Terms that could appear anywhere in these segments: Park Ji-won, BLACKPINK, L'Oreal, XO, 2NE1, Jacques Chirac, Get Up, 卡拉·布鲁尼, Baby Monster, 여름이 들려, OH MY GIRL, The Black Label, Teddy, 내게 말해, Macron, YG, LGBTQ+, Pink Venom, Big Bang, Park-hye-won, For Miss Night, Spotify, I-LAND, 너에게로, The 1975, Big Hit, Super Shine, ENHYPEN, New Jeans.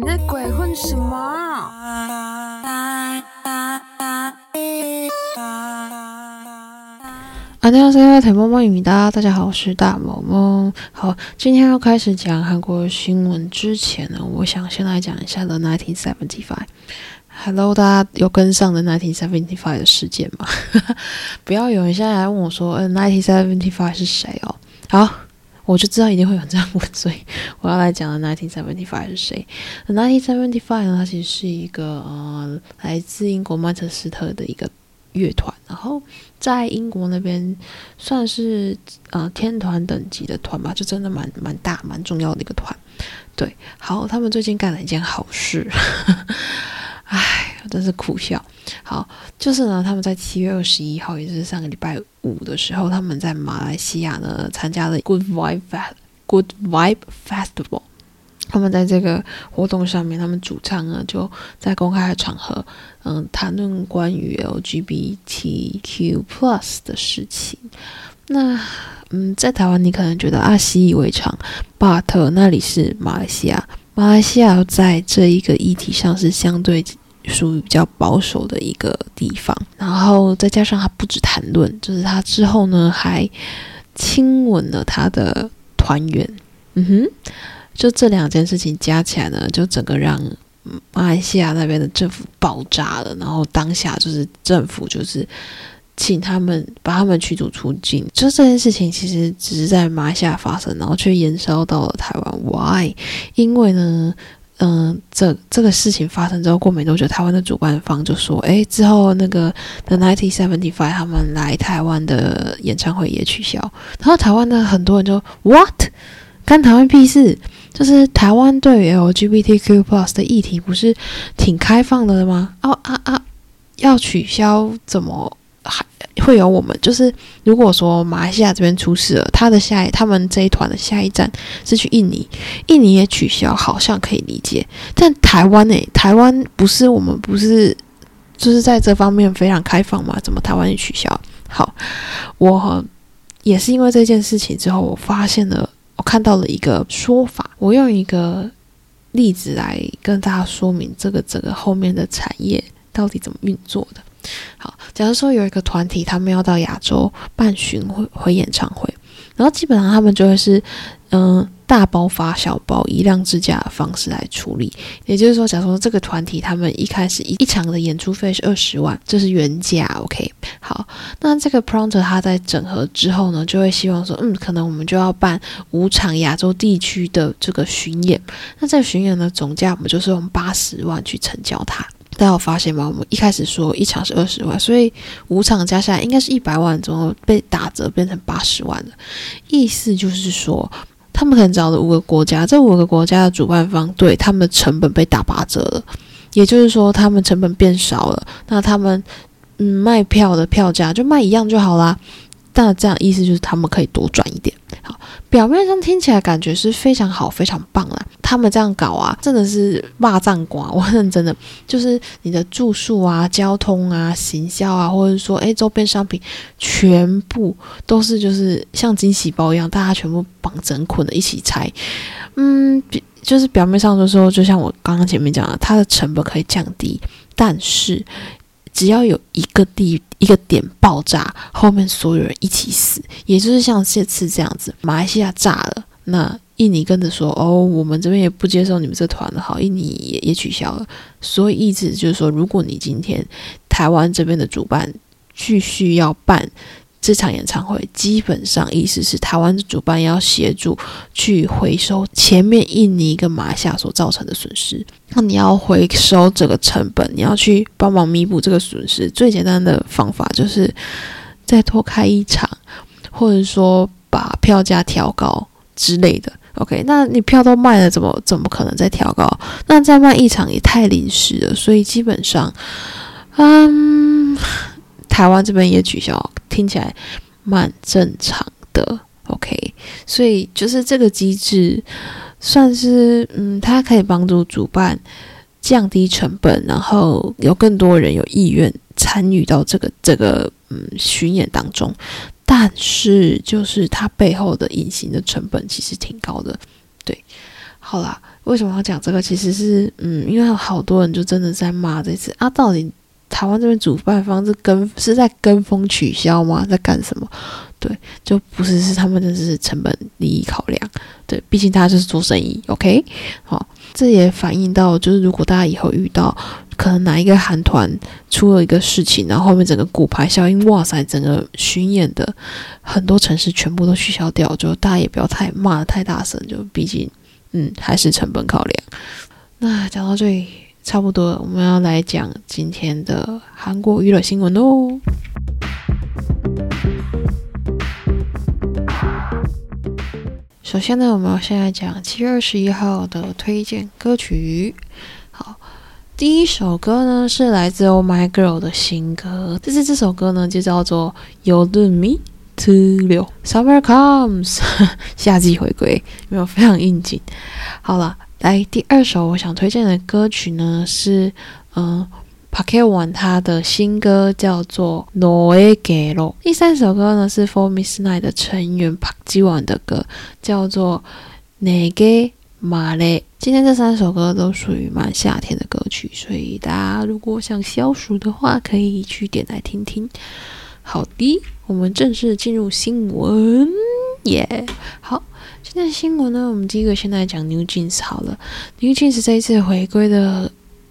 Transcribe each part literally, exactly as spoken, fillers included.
你在鬼混什么？大家好，大家好，我是大萌萌。好，今天要开始讲韩国新闻之前呢，我想先来讲一下 The 一九七五。Hello， 大家有跟上 The 一九七五的事件吗？不要有人现在来问我说，呃 ，一九七五 是谁哦？好，我就知道一定会有人这样问，所以我要来讲 The 一九七五是谁。The 一九七五呢，它其实是一个呃，来自英国曼彻斯特的一个乐团，然后在英国那边算是呃天团等级的团吧，就真的蛮蛮大蛮重要的一个团。对，好，他们最近干了一件好事，唉，真是苦笑。好，就是呢，他们在七月二十一号，也就是上个礼拜五的时候，他们在马来西亚呢参加了 Good Vibe Good Vibe Festival。他们在这个活动上面，他们主唱呢就在公开的场合，嗯，谈论关于 L G B T Q plus 的事情。那嗯，在台湾你可能觉得啊习以为常 ，but 那里是马来西亚，马来西亚在这一个议题上是相对属于比较保守的一个地方。然后再加上他不止谈论，就是他之后呢还亲吻了他的团员，嗯哼。就这两件事情加起来呢，就整个让马来西亚那边的政府爆炸了，然后当下就是政府就是请他们把他们驱逐出境。就这件事情其实只是在马来西亚发生，然后却延烧到了台湾。 Why？ 因为呢嗯、呃，这这个事情发生之后，过没多久，台湾的主办方就说，哎，之后那个 The 一九七五他们来台湾的演唱会也取消。然后台湾的很多人就 What？ 干台湾屁事？就是台湾对于 L G B T Q plus 的议题不是挺开放的吗？哦啊啊，要取消怎么还会有我们？就是如果说马来西亚这边出事了，他的下一他们这一团的下一站是去印尼，印尼也取消，好像可以理解。但台湾呢、欸？台湾不是我们不是就是在这方面非常开放吗？怎么台湾也取消？好，我也是因为这件事情之后，我发现了。我看到了一个说法，我用一个例子来跟大家说明这个整个后面的产业到底怎么运作的。好，假如说有一个团体，他们要到亚洲办巡回回演唱会，然后基本上他们就会是嗯、呃、大包发小包，以量制价的方式来处理。也就是说，假如说这个团体他们一开始 一, 一场的演出费是二十万，这是原价 ，OK。好，那这个 promoter 他在整合之后呢，就会希望说，嗯，可能我们就要办五场亚洲地区的这个巡演。那这个巡演的总价，我们就是用八十万去成交它。大家有发现吗？我们一开始说一场是二十万，所以五场加下来应该是一百万，之后被打折变成八十万了。意思就是说，他们可能找了五个国家，这五个国家的主办方对他们的成本被打八折了，也就是说他们成本变少了。那他们嗯卖票的票价就卖一样就好啦。那这样意思就是他们可以多赚一点。好，表面上听起来感觉是非常好非常棒啦，他们这样搞啊真的是霸占瓜，我认真的就是你的住宿啊交通啊行销啊，或者说诶周边商品全部都是就是像惊喜包一样，大家全部绑整捆的一起拆。嗯，就是表面上就说就像我刚刚前面讲的，它的成本可以降低，但是只要有一个地一个点爆炸，后面所有人一起死，也就是像这次这样子，马来西亚炸了，那印尼跟着说哦，我们这边也不接受你们这团了，好，印尼也也取消了。所以意思就是说，如果你今天台湾这边的主办继续要办这场演唱会，基本上意思是台湾的主办要协助去回收前面印尼跟马来西亚所造成的损失。那你要回收这个成本，你要去帮忙弥补这个损失，最简单的方法就是再多开一场，或者说把票价调高之类的。 OK， 那你票都卖了，怎么怎么可能再调高？那再卖一场也太临时了，所以基本上嗯，台湾这边也取消，听起来蛮正常的。 OK， 所以就是这个机制算是嗯，它可以帮助主办降低成本，然后有更多人有意愿参与到这个这个嗯巡演当中，但是就是它背后的隐形的成本其实挺高的。对，好啦，为什么要讲这个？其实是嗯，因为有好多人就真的在骂这次啊，到底台湾这边主办方是跟是在跟风取消吗？在干什么？对，就不是是他们的是成本利益考量。对，毕竟大家就是做生意 ，OK？ 好，这也反映到就是如果大家以后遇到可能哪一个韩团出了一个事情，然后后面整个骨牌效应，哇塞，整个巡演的很多城市全部都取消掉，就大家也不要太骂得太大声，就毕竟嗯还是成本考量。那讲到这里差不多了，我们要来讲今天的韩国娱乐新闻喽。首先呢，我们要先来讲七月二十一号的推荐歌曲。好，第一首歌呢是来自 Oh My Girl 的新歌，但是这首歌呢就叫做 여름이 들려 Summer Comes 夏季回归，有没有非常应景？好了，来第二首我想推荐的歌曲呢是嗯。呃Park-hye-won 他的新歌叫做 너에게로。 第三首歌呢是 For Miss Night 的成员 Park Ji-won 的歌叫做 내게 말해。 今天这三首歌都属于蛮夏天的歌曲，所以大家如果想消暑的话可以去点来听听。好的，我们正式进入新闻耶、yeah! 好，今天的新闻呢我们第一个先来讲 New Jeans 好了。 New Jeans 这一次回归的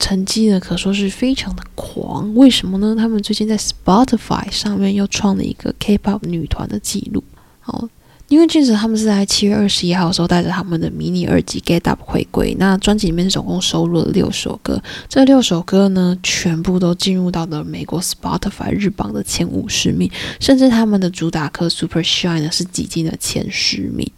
成绩呢可说是非常的狂，为什么呢？他们最近在 Spotify 上面又创了一个 K-pop 女团的记录。好，因为俊子他们是在七月二十一号的时候带着他们的迷你二辑 Get Up 回归，那专辑里面总共收录了六首歌，这六首歌呢全部都进入到了美国 Spotify 日榜的前五十名，甚至他们的主打歌 Super Shine 呢是挤进了前十名。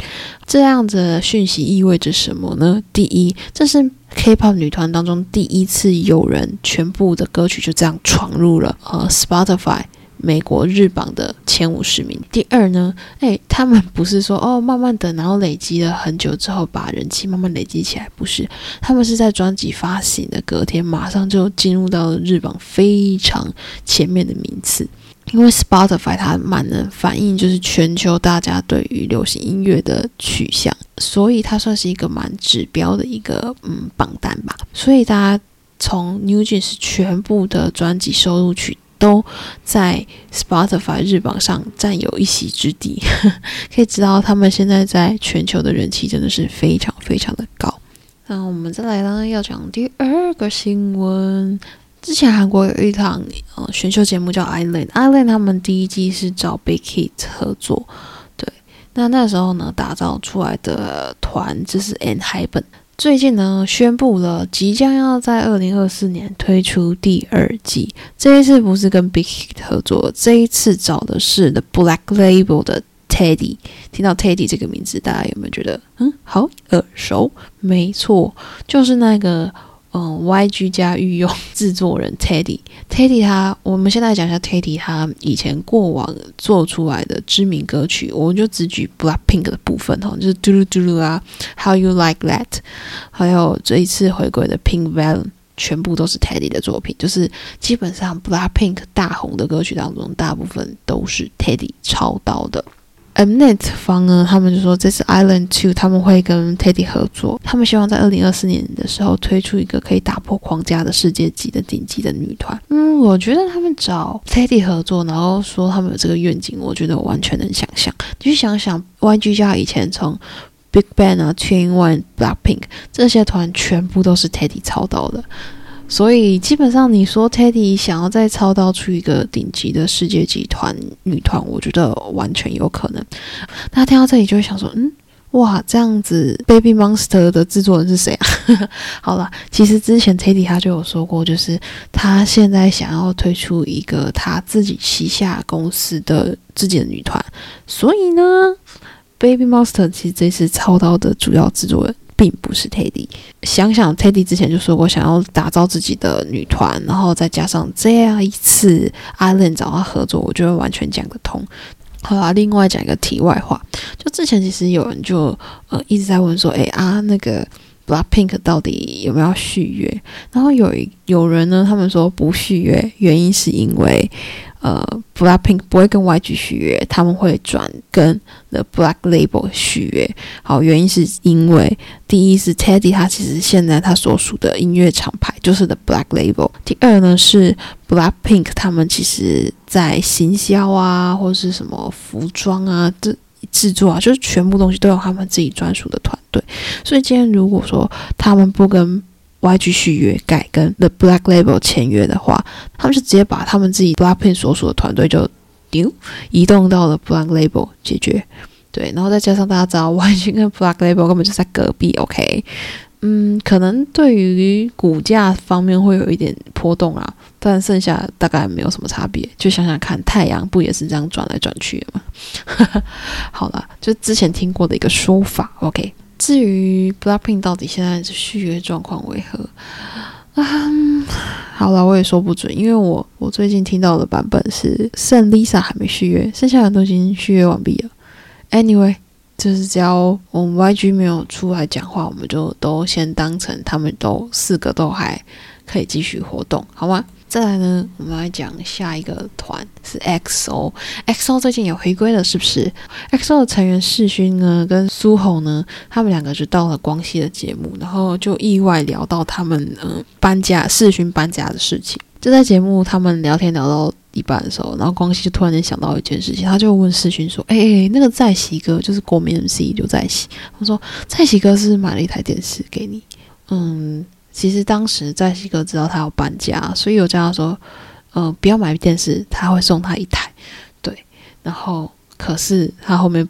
这样的讯息意味着什么呢？第一，这是 K-pop 女团当中第一次有人全部的歌曲就这样闯入了呃 Spotify美国日榜的前五十名。第二呢，哎，他们不是说哦慢慢等，然后累积了很久之后把人气慢慢累积起来，不是，他们是在专辑发行的隔天马上就进入到了日榜非常前面的名次。因为 Spotify 它蛮能反映就是全球大家对于流行音乐的取向，所以它算是一个蛮指标的一个嗯榜单吧。所以大家从 New Jeans 全部的专辑收录曲都在 Spotify 日榜上占有一席之地可以知道他们现在在全球的人气真的是非常非常的高。那我们再来呢要讲第二个新闻。之前韩国有一档、呃、选秀节目叫 I-LAND， I-LAND 他们第一季是找 Big Hit 合作，对，那那时候呢打造出来的团就是 ENHYPEN，最近呢宣布了即将要在二零二四年推出第二季。这一次不是跟 Big Hit 合作，这一次找的是 The Black Label 的 Teddy。 听到 Teddy 这个名字大家有没有觉得嗯好耳熟？没错，就是那个嗯 Y G 加御用制作人 Teddy。 Teddy 他，我们现在讲一下 Teddy 他以前过往做出来的知名歌曲，我就只举 BLACKPINK 的部分，就是 嘟噜嘟噜啊， How You Like That， 还有这一次回归的 Pink Venom， 全部都是 Teddy 的作品。就是基本上 BLACKPINK 大红的歌曲当中大部分都是 Teddy 操刀的。Mnet 方呢他们就说这次 I-LAND 二 他们会跟 Teddy 合作，他们希望在二零二四年的时候推出一个可以打破框架的世界级的顶级的女团。嗯，我觉得他们找 Teddy 合作然后说他们有这个愿景，我觉得我完全能想象。你去想想 Y G 家以前从 Big Bang 啊 two N E one BLACKPINK 这些团全部都是 Teddy 操刀的，所以基本上你说 Teddy 想要再操刀出一个顶级的世界级团女团，我觉得完全有可能。那听到这里就会想说嗯哇，这样子 Baby Monster 的制作人是谁啊好啦，其实之前 Teddy 他就有说过，就是他现在想要推出一个他自己旗下公司的自己的女团，所以呢 Baby Monster 其实这次操刀的主要制作人并不是 Teddy。 想想 Teddy 之前就说过想要打造自己的女团，然后再加上这样一次 I-LAND 找他合作，我觉得完全讲得通。好啦，另外讲一个题外话，就之前其实有人就呃一直在问说诶啊那个 BLACKPINK 到底有没有续约，然后有有人呢他们说不续约，原因是因为呃 BLACKPINK 不会跟 Y G 续约，他们会转跟 The Black Label 续约。好，原因是因为第一是 Teddy 他其实现在他所属的音乐厂牌就是 The Black Label， 第二呢是 BLACKPINK 他们其实在行销啊或是什么服装啊这制作啊，就是全部东西都有他们自己专属的团队，所以今天如果说他们不跟 Y G 续约，改跟 The Black Label 签约的话，他们就直接把他们自己 BLACKPINK 所属的团队就丢移动到了 Black Label 解决。对，然后再加上大家知道 Y G 跟 Black Label 根本就在隔壁 ，OK？ 嗯，可能对于股价方面会有一点波动啦，但剩下大概没有什么差别，就想想看，太阳不也是这样转来转去的吗？好啦，就之前听过的一个说法 OK。 至于 BLACKPINK 到底现在续约状况为何、嗯、好啦，我也说不准，因为我我最近听到的版本是剩 Lisa 还没续约，剩下的都已经续约完毕了。 Anyway， 就是只要我们 Y G 没有出来讲话，我们就都先当成他们都四个都还可以继续活动，好吗？再来呢，我们来讲下一个团是 X O。 X O 最近有回归了，是不是 ？X O 的成员世勋呢跟苏红呢，他们两个就到了光熙的节目，然后就意外聊到他们、呃、搬家，世勋搬家的事情。就在节目他们聊天聊到一半的时候，然后光熙就突然间想到一件事情，他就问世勋说：“哎、欸欸，那个在喜哥就是国民 M C 刘在喜，他说在喜哥是买了一台电视给你，嗯。”其实当时在西哥知道他要搬家，所以有叫他说呃，不要买电视，他会送他一台。对，然后可是他后面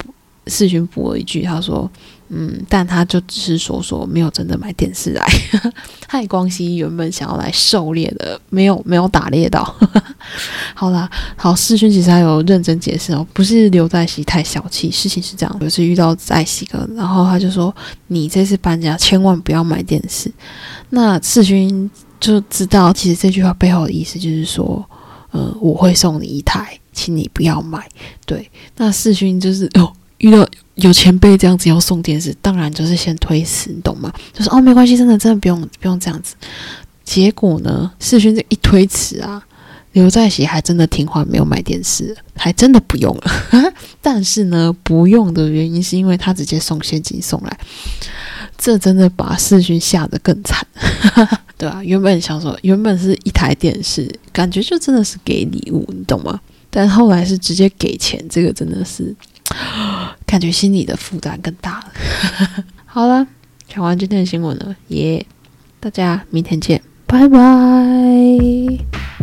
世勋补了一句，他说嗯，但他就只是说说没有真的买电视来。害光熙原本想要来狩猎的，没有没有打猎到。好啦，好，世勋其实还有认真解释哦，不是刘在熙太小气，事情是这样，有一次遇到在熙哥，然后他就说你这次搬家千万不要买电视。那世勋就知道其实这句话背后的意思就是说呃，我会送你一台，请你不要买。对，那世勋就是哦遇到有前辈这样子要送电视，当然就是先推辞，你懂吗？就是哦，没关系，真的真的不用不用这样子。结果呢，世勋这一推辞啊，刘在喜还真的听话，没有买电视，还真的不用了。但是呢，不用的原因是因为他直接送现金送来，这真的把世勋吓得更惨。对啊，原本想说，原本是一台电视，感觉就真的是给礼物，你懂吗？但后来是直接给钱，这个真的是。感觉心里的负担更大了。好了，讲完今天的新闻了耶、yeah ！大家明天见，拜拜。